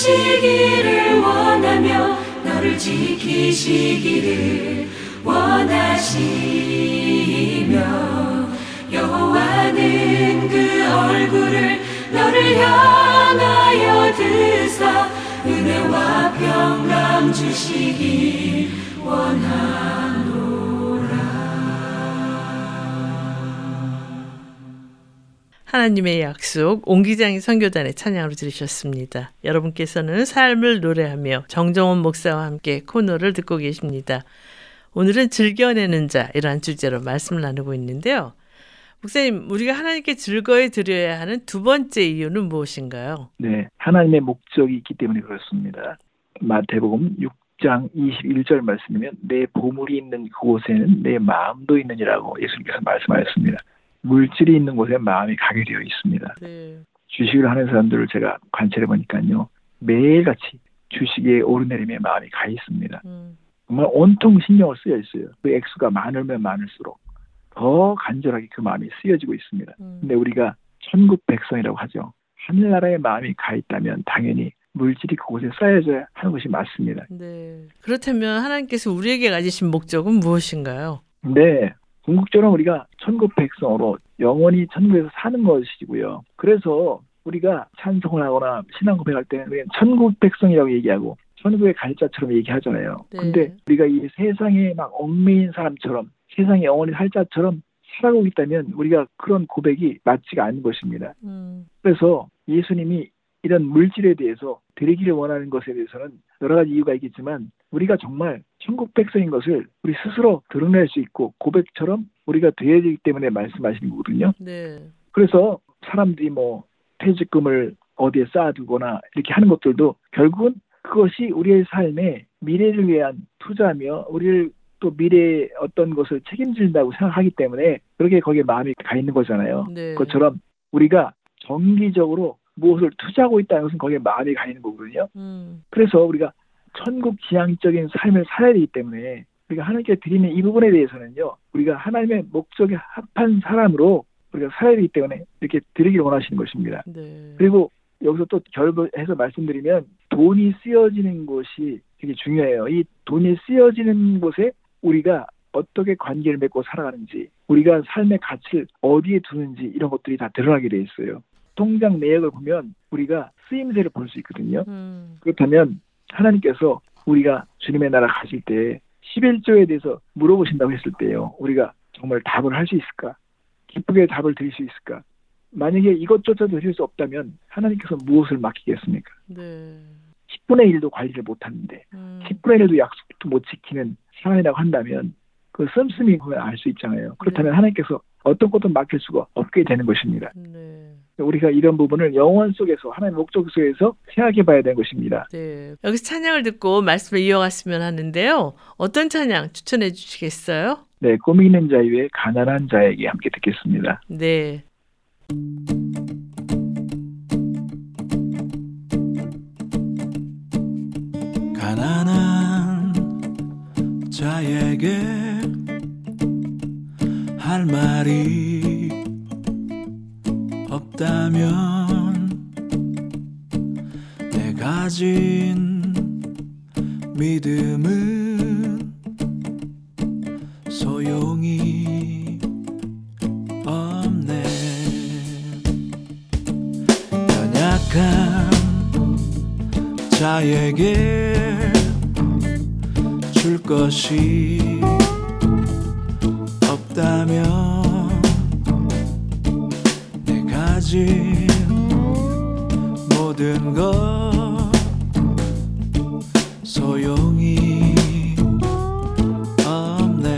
주시기를 원하며 너를 지키시기를 원하시며 여호와는 그 얼굴을 너를 향하여 드사 은혜와 평강 주시기 원하노라. 하나님의 약속 옹기장이 선교단의 찬양으로 들으셨습니다. 여러분께서는 삶을 노래하며 정정원 목사와 함께 코너를 듣고 계십니다. 오늘은 즐겨내는 자, 이러한 주제로 말씀을 나누고 있는데요. 목사님, 우리가 하나님께 즐거이 드려야 하는 두 번째 이유는 무엇인가요? 네, 하나님의 목적이 있기 때문에 그렇습니다. 마태복음 육 장 이십일 절 말씀이면 내 보물이 있는 그곳에는 내 마음도 있느니라고 예수님께서 말씀하셨습니다. 물질이 있는 곳에 마음이 가게 되어 있습니다. 네. 주식을 하는 사람들을 제가 관찰해 보니까요. 매일같이 주식의 오르내림에 마음이 가 있습니다. 음. 정말 온통 신경을 쓰여 있어요. 그 액수가 많으면 많을수록 더 간절하게 그 마음이 쓰여지고 있습니다. 근데 우리가 천국 백성이라고 하죠. 하늘나라에 마음이 가 있다면 당연히 물질이 그곳에 쌓여져야 하는 것이 맞습니다. 네. 그렇다면 하나님께서 우리에게 가지신 목적은 무엇인가요? 네. 궁극적으로 우리가 천국 백성으로 영원히 천국에서 사는 것이고요. 그래서 우리가 찬송을 하거나 신앙 고백할 때는 우리는 천국 백성이라고 얘기하고 천국의 갈 자처럼 얘기하잖아요. 네. 근데 우리가 이 세상에 막 얽매인 사람처럼 세상에 영원히 살 자처럼 살아가고 있다면 우리가 그런 고백이 맞지가 않은 것입니다. 음. 그래서 예수님이 이런 물질에 대해서 드리기를 원하는 것에 대해서는 여러 가지 이유가 있겠지만 우리가 정말 천국 백성인 것을 우리 스스로 드러낼 수 있고 고백처럼 우리가 되어야 되기 때문에 말씀하시는 거거든요. 네. 그래서 사람들이 뭐 퇴직금을 어디에 쌓아두거나 이렇게 하는 것들도 결국은 그것이 우리의 삶에 미래를 위한 투자며 우리를 또 미래의 어떤 것을 책임진다고 생각하기 때문에 그렇게 거기에 마음이 가 있는 거잖아요. 네. 그것처럼 우리가 정기적으로 무엇을 투자하고 있다는 것은 거기에 마음이 가 있는 거거든요. 음. 그래서 우리가 천국지향적인 삶을 살아야 되기 때문에 우리가 하나님께 드리는 이 부분에 대해서는요. 우리가 하나님의 목적에 합한 사람으로 우리가 살아야 되기 때문에 이렇게 드리기를 원하시는 것입니다. 네. 그리고 여기서 또 결부해서 말씀드리면 돈이 쓰여지는 것이 되게 중요해요. 이 돈이 쓰여지는 곳에 우리가 어떻게 관계를 맺고 살아가는지 우리가 삶의 가치를 어디에 두는지 이런 것들이 다 드러나게 돼 있어요. 통장 내역을 보면 우리가 쓰임새를 볼 수 있거든요. 음. 그렇다면 하나님께서 우리가 주님의 나라 가실 때 십일조에 대해서 물어보신다고 했을 때요. 우리가 정말 답을 할 수 있을까? 기쁘게 답을 드릴 수 있을까? 만약에 이것조차도 드릴 수 없다면 하나님께서 무엇을 맡기겠습니까? 네. 십분의 일도 관리를 못하는데 음. 십분의 일도 약속도 못 지키는 상황이라고 한다면 그 씀씀이 보면 알 수 있잖아요. 그렇다면 네. 하나님께서 어떤 것도 맡길 수가 없게 되는 것입니다. 네. 우리가 이런 부분을 영원 속에서 하나님의 목적 속에서 생각해 봐야 되는 것입니다. 네. 여기서 찬양을 듣고 말씀을 이어갔으면 하는데요. 어떤 찬양 추천해 주시겠어요? 네. 꿈이 있는 자유의 가난한 자에게 함께 듣겠습니다. 네. 가난한 자에게 할 말이 없다면 내 가진 믿음은 소용이 없네. 연약한 자에게 줄 것이 없다면 내 가진 모든 것 소용이 없네.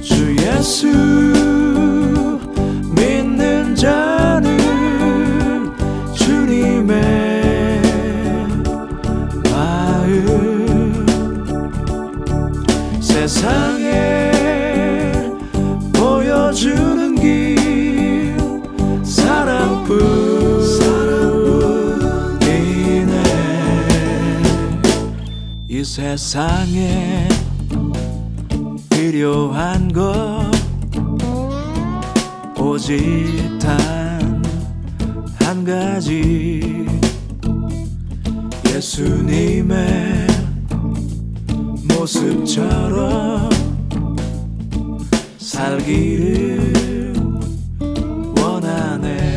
주 예수 믿는 자는 주님의 세상에 보여주는 길 사랑뿐 사랑뿐이네. 이 세상에 필요한 것 오직 단 한 가지 예수님의 모습처럼 살기를 원하네.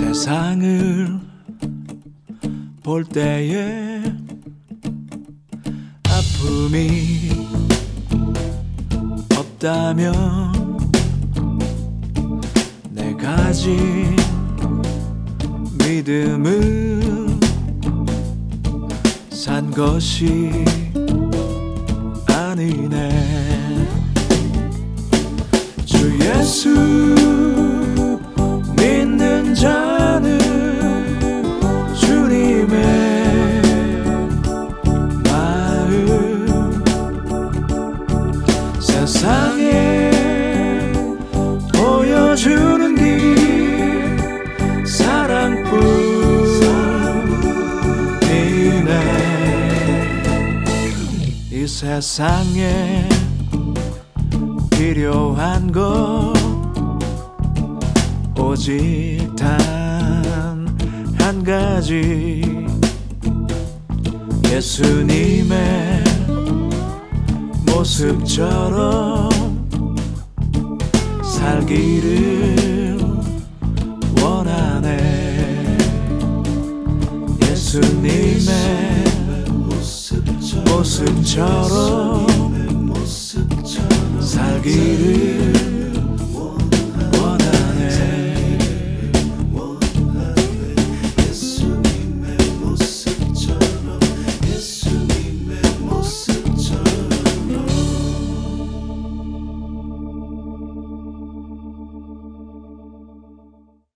세상을 볼 때에 아픔이 없다면 내가 가진 믿음을 산 것이 아니네. 주 예수 믿는 자는 주님의 세상에 보여주는 길 사랑뿐이네. 이 세상에 필요한 것 오직 단 한 가지 예수님의 모습처럼 살기를 원하네. 예수님의 모습처럼 살기를 원하네. 예수님의 모습처럼, 예수님의 모습처럼.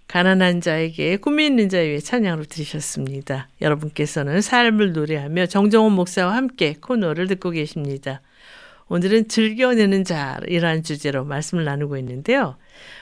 가난한 자에게 꿈이 있는 자유의 찬양으로 들으셨습니다. 여러분께서는 삶을 노래하며 정정원 목사와 함께 코너를 듣고 계십니다. 오늘은 즐겨내는 자라는 주제로 말씀을 나누고 있는데요.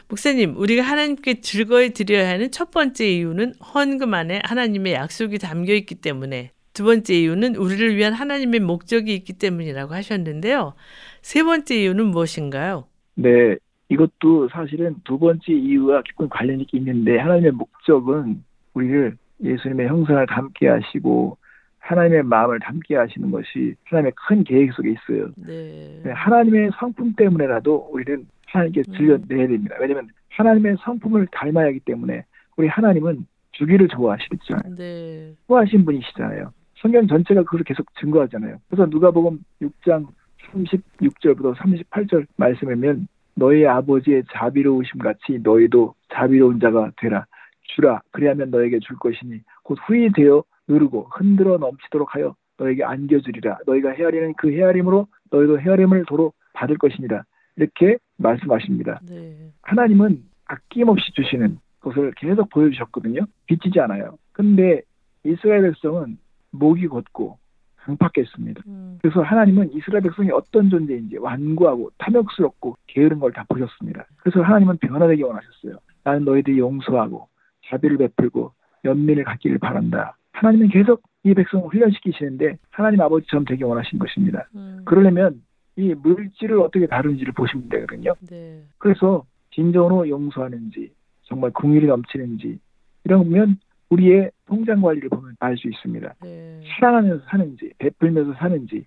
목사님, 우리가 하나님께 즐거이 드려야 하는 첫 번째 이유는 헌금 안에 하나님의 약속이 담겨 있기 때문에, 두 번째 이유는 우리를 위한 하나님의 목적이 있기 때문이라고 하셨는데요. 세 번째 이유는 무엇인가요? 네. 이것도 사실은 두 번째 이유와 깊은 관련이 있는데, 하나님의 목적은 우리를 예수님의 형상을 담게 하시고 하나님의 마음을 담게 하시는 것이 하나님의 큰 계획 속에 있어요. 네. 하나님의 성품 때문에라도 우리는 하나님께 즐겨내야 됩니다. 왜냐하면 하나님의 성품을 닮아야 하기 때문에. 우리 하나님은 주기를 좋아하시잖아요. 네. 좋아하신 분이시잖아요. 성경 전체가 그걸 계속 증거하잖아요. 그래서 누가복음 육 장 삼십육 절부터 삼십팔 절 말씀하면, 너희 아버지의 자비로우심 같이 너희도 자비로운 자가 되라. 주라. 그리하면 너에게 줄 것이니 곧 후히 되어 누르고 흔들어 넘치도록 하여 너에게 안겨주리라. 너희가 헤아리는 그 헤아림으로 너희도 헤아림을 도로 받을 것이니라. 이렇게 말씀하십니다. 네. 하나님은 아낌없이 주시는 것을 계속 보여주셨거든요. 비치지 않아요. 근데 이스라엘 백성은 목이 곧고 강팍했습니다. 음. 그래서 하나님은 이스라엘 백성이 어떤 존재인지 완고하고 탐욕스럽고 게으른 걸 다 보셨습니다. 그래서 하나님은 변화되게 원하셨어요. 나는 너희들이 용서하고 자비를 베풀고 연민을 갖기를 바란다. 하나님은 계속 이 백성을 훈련시키시는데 하나님 아버지처럼 되게 원하신 것입니다. 음. 그러려면 이 물질을 어떻게 다루는지를 보시면 되거든요. 네. 그래서 진정으로 용서하는지 정말 긍휼이 넘치는지 이런 거면 우리의 통장관리를 보면 알 수 있습니다. 네. 사랑하면서 사는지, 베풀면서 사는지,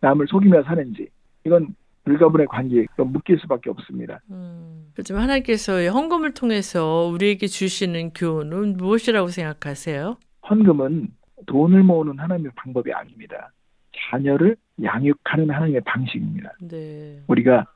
남을 속이며 사는지, 이건 불가분의 관계에 묶일 수밖에 없습니다. 음, 그렇지만 하나님께서 헌금을 통해서 우리에게 주시는 교훈은 무엇이라고 생각하세요? 헌금은 돈을 모으는 하나님의 방법이 아닙니다. 자녀를 양육하는 하나님의 방식입니다. 네. 우리가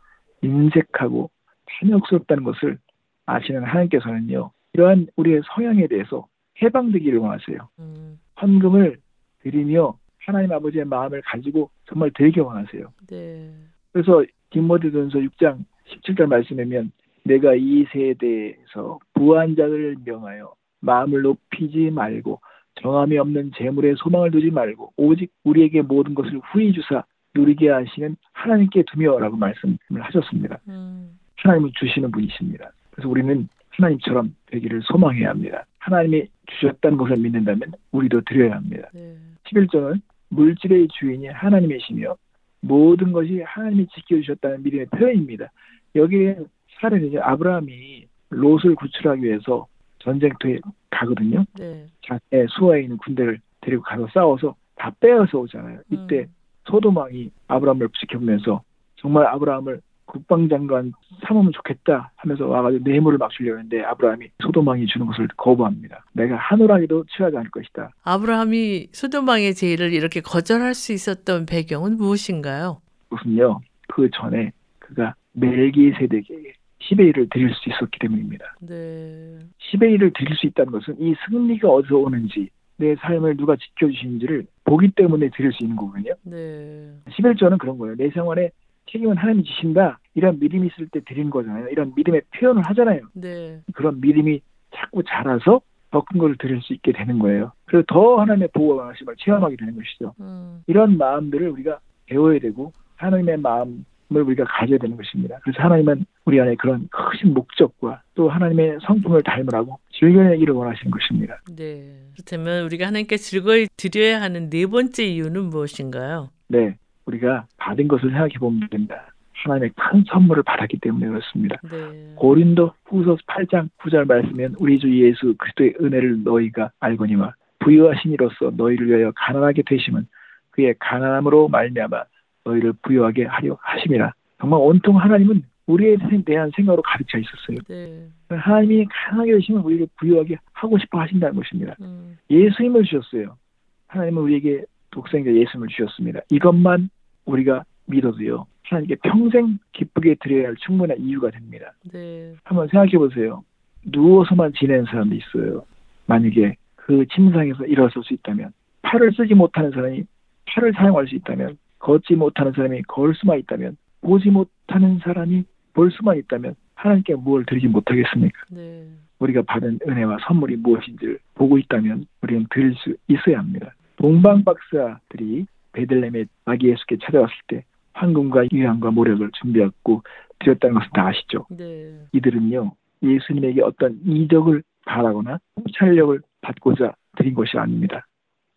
인색하고 탐욕스럽다는 것을 아시는 하나님께서는요, 이러한 우리의 성향에 대해서 해방되기를 원하세요. 음. 헌금을 드리며 하나님 아버지의 마음을 가지고 정말 되게 원하세요. 네. 그래서 디모데전서 육 장 십칠 절 말씀하면, 내가 이 세대에서 부한 자들을 명하여 마음을 높이지 말고 정함이 없는 재물에 소망을 두지 말고 오직 우리에게 모든 것을 후히 주사 누리게 하시는 하나님께 두며라고 말씀을 하셨습니다. 음. 하나님은 주시는 분이십니다. 그래서 우리는 하나님처럼 되기를 소망해야 합니다. 하나님이 주셨다는 것을 믿는다면 우리도 드려야 합니다. 네. 십일 절은 물질의 주인이 하나님이시며 모든 것이 하나님이 지켜주셨다는 믿음의 표현입니다. 여기에는 사례는 이제 아브라함이 롯을 구출하기 위해서 전쟁터에 가거든요. 네. 자신의 수하에 있는 군대를 데리고 가서 싸워서 다 빼앗아 오잖아요. 이때 음. 소돔왕이 아브라함을 지켜보면서 정말 아브라함을 국방장관 삼으면 좋겠다 하면서 와가지고 뇌물을 막 주려고 했는데 아브라함이 소돔왕이 주는 것을 거부합니다. 내가 한 호랑이도 취하지 않을 것이다. 아브라함이 소돔왕의 제의를 이렇게 거절할 수 있었던 배경은 무엇인가요? 우선요, 그 전에 그가 멜기세덱에게 십의 일을 드릴 수 있었기 때문입니다. 네. 십의 일을 드릴 수 있다는 것은 이 승리가 어디서 오는지 내 삶을 누가 지켜주시는지를 보기 때문에 드릴 수 있는 거거든요. 네. 십일 절은 그런 거예요. 내 생활에 책임은 하나님이 지신다. 이런 믿음이 있을 때 드린 거잖아요. 이런 믿음의 표현을 하잖아요. 네. 그런 믿음이 자꾸 자라서 더 큰 걸 드릴 수 있게 되는 거예요. 그래서 더 하나님의 보호와 말씀을 체험하게 되는 것이죠. 음. 이런 마음들을 우리가 배워야 되고 하나님의 마음을 우리가 가져야 되는 것입니다. 그래서 하나님은 우리 안에 그런 크신 목적과 또 하나님의 성품을 닮으라고 즐겨내기를 원하시는 것입니다. 네. 그렇다면 우리가 하나님께 즐거이 드려야 하는 네 번째 이유는 무엇인가요? 네. 우리가 받은 것을 생각해 보면 됩니다. 하나님의 큰 선물을 받았기 때문에 그렇습니다. 네. 고린도후서 팔 장 구 절 말씀은 우리 주 예수 그리스도의 은혜를 너희가 알거니와 부유하시니로서 너희를 위하여 가난하게 되심은 그의 가난함으로 말미암아 너희를 부유하게 하려 하심이라. 정말 온통 하나님은 우리에 대한 생각으로 가득 차 있었어요. 네. 하나님이 가난하게 되심은 우리를 부유하게 하고 싶어 하신다는 것입니다. 음. 예수님을 주셨어요. 하나님은 우리에게 독생자 예수님을 주셨습니다. 이것만 우리가 믿어도요, 하나님께 평생 기쁘게 드려야 할 충분한 이유가 됩니다. 네. 한번 생각해 보세요. 누워서만 지내는 사람도 있어요. 만약에 그 침상에서 일어설 수 있다면, 팔을 쓰지 못하는 사람이 팔을 사용할 수 있다면, 걷지 못하는 사람이 걸 수만 있다면, 보지 못하는 사람이 볼 수만 있다면 하나님께 무엇을 드리지 못하겠습니까? 네. 우리가 받은 은혜와 선물이 무엇인지를 보고 있다면 우리는 드릴 수 있어야 합니다. 동방 박사들이 베들레헴에 아기 예수께 찾아왔을 때 황금과 유향과 모략을 준비하고 드렸다는 것을 다 아시죠? 네. 이들은요, 예수님에게 어떤 이적을 바라거나 찰력을 받고자 드린 것이 아닙니다.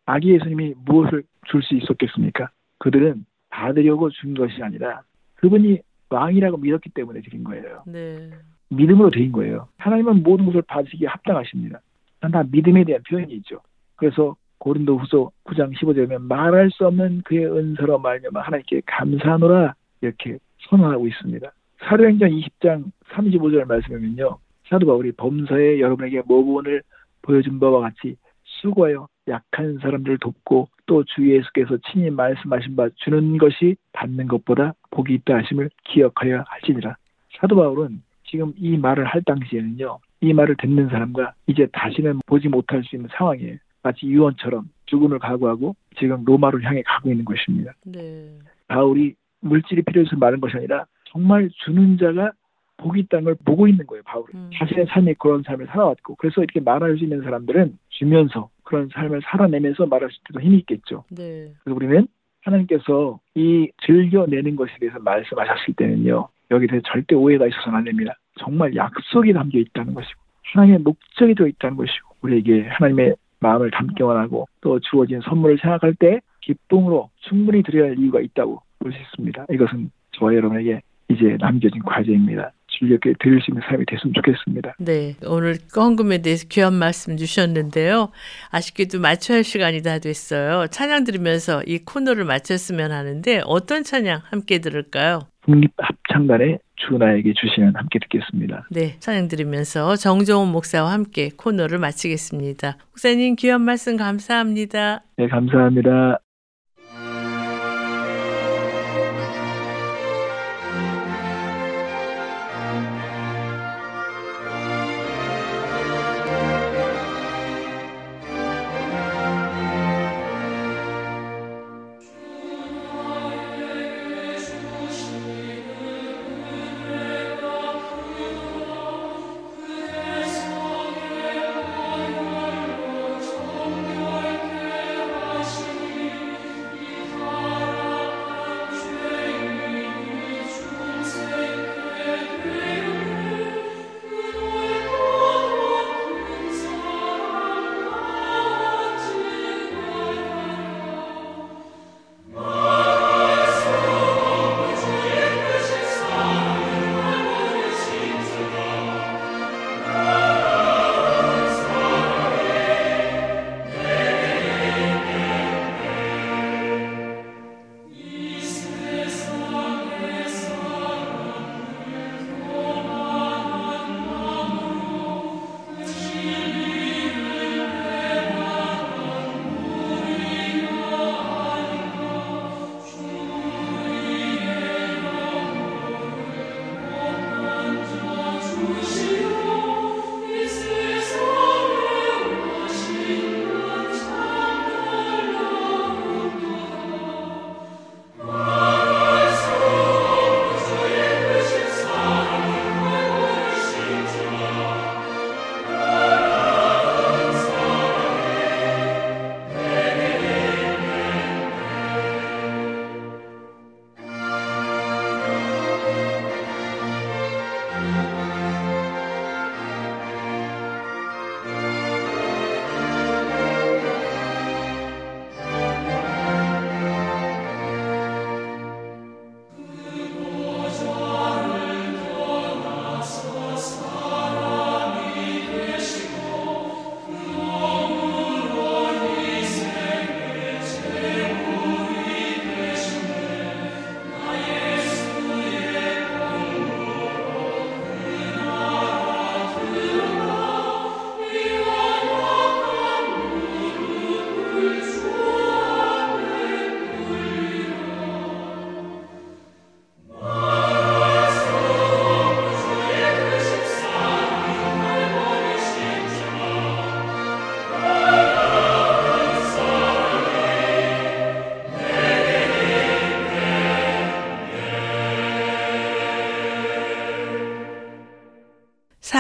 아기 예수님이 무엇을 줄 수 있었겠습니까? 그들은 받으려고 준 것이 아니라 그분이 왕이라고 믿었기 때문에 드린 거예요. 네. 믿음으로 드린 거예요. 하나님은 모든 것을 받으시기에 합당하십니다. 다 믿음에 대한 표현이 있죠. 그래서 고린도후서 구 장 십오 절이면 말할 수 없는 그의 은사로 말미암아 하나님께 감사하노라 이렇게 선언하고 있습니다. 사도행전 이십 장 삼십오 절 말씀하면요, 사도 바울이 범사에 여러분에게 모본을 보여준 바와 같이 수고하여 약한 사람들을 돕고 또 주 예수께서 친히 말씀하신 바 주는 것이 받는 것보다 복이 있다 하심을 기억하여 할지니라. 사도 바울은 지금 이 말을 할 당시에는요, 이 말을 듣는 사람과 이제 다시는 보지 못할 수 있는 상황이에요. 마치 유언처럼 죽음을 각오하고 지금 로마로 향해 가고 있는 것입니다. 네. 바울이 물질이 필요해서 말한 것이 아니라 정말 주는 자가 복이 있다는 걸 보고 있는 거예요. 바울은 음. 자신의 삶이 그런 삶을 살아왔고, 그래서 이렇게 말할 수 있는 사람들은 주면서 그런 삶을 살아내면서 말할 수 있도록 힘이 있겠죠. 네. 그래서 우리는 하나님께서 이 즐겨내는 것에 대해서 말씀하셨을 때는요, 여기에 대해서 절대 오해가 있어서는 안 됩니다. 정말 약속이 담겨 있다는 것이고 하나님의 목적이 되어 있다는 것이고 우리에게 하나님의 마음을 담게 원하고 또 주어진 선물을 생각할 때 기쁨으로 충분히 드려야 할 이유가 있다고 볼 수 있습니다. 이것은 저와 여러분에게 이제 남겨진 과제입니다. 즐겁게 드릴 수 있는 삶이 됐으면 좋겠습니다. 네, 오늘 헌금에 대해서 귀한 말씀 주셨는데요. 아쉽게도 마쳐야 할 시간이 다 됐어요. 찬양 들으면서 이 코너를 마쳤으면 하는데 어떤 찬양 함께 들을까요? 국립합창단의 주 나에게 주시면 함께 듣겠습니다. 네, 찬양 들으면서 정정원 목사와 함께 코너를 마치겠습니다. 목사님 귀한 말씀 감사합니다. 네, 감사합니다.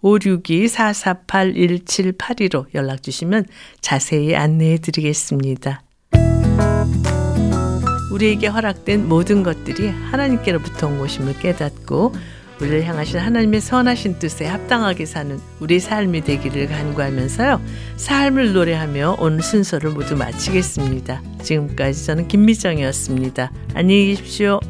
오육이 사사팔 일칠팔이로 연락 주시면 자세히 안내해 드리겠습니다. 우리에게 허락된 모든 것들이 하나님께로부터 온 것임을 깨닫고 우리를 향하신 하나님의 선하신 뜻에 합당하게 사는 우리 삶이 되기를 간구하면서요. 삶을 노래하며 오늘 순서를 모두 마치겠습니다. 지금까지 저는 김미정이었습니다. 안녕히 계십시오.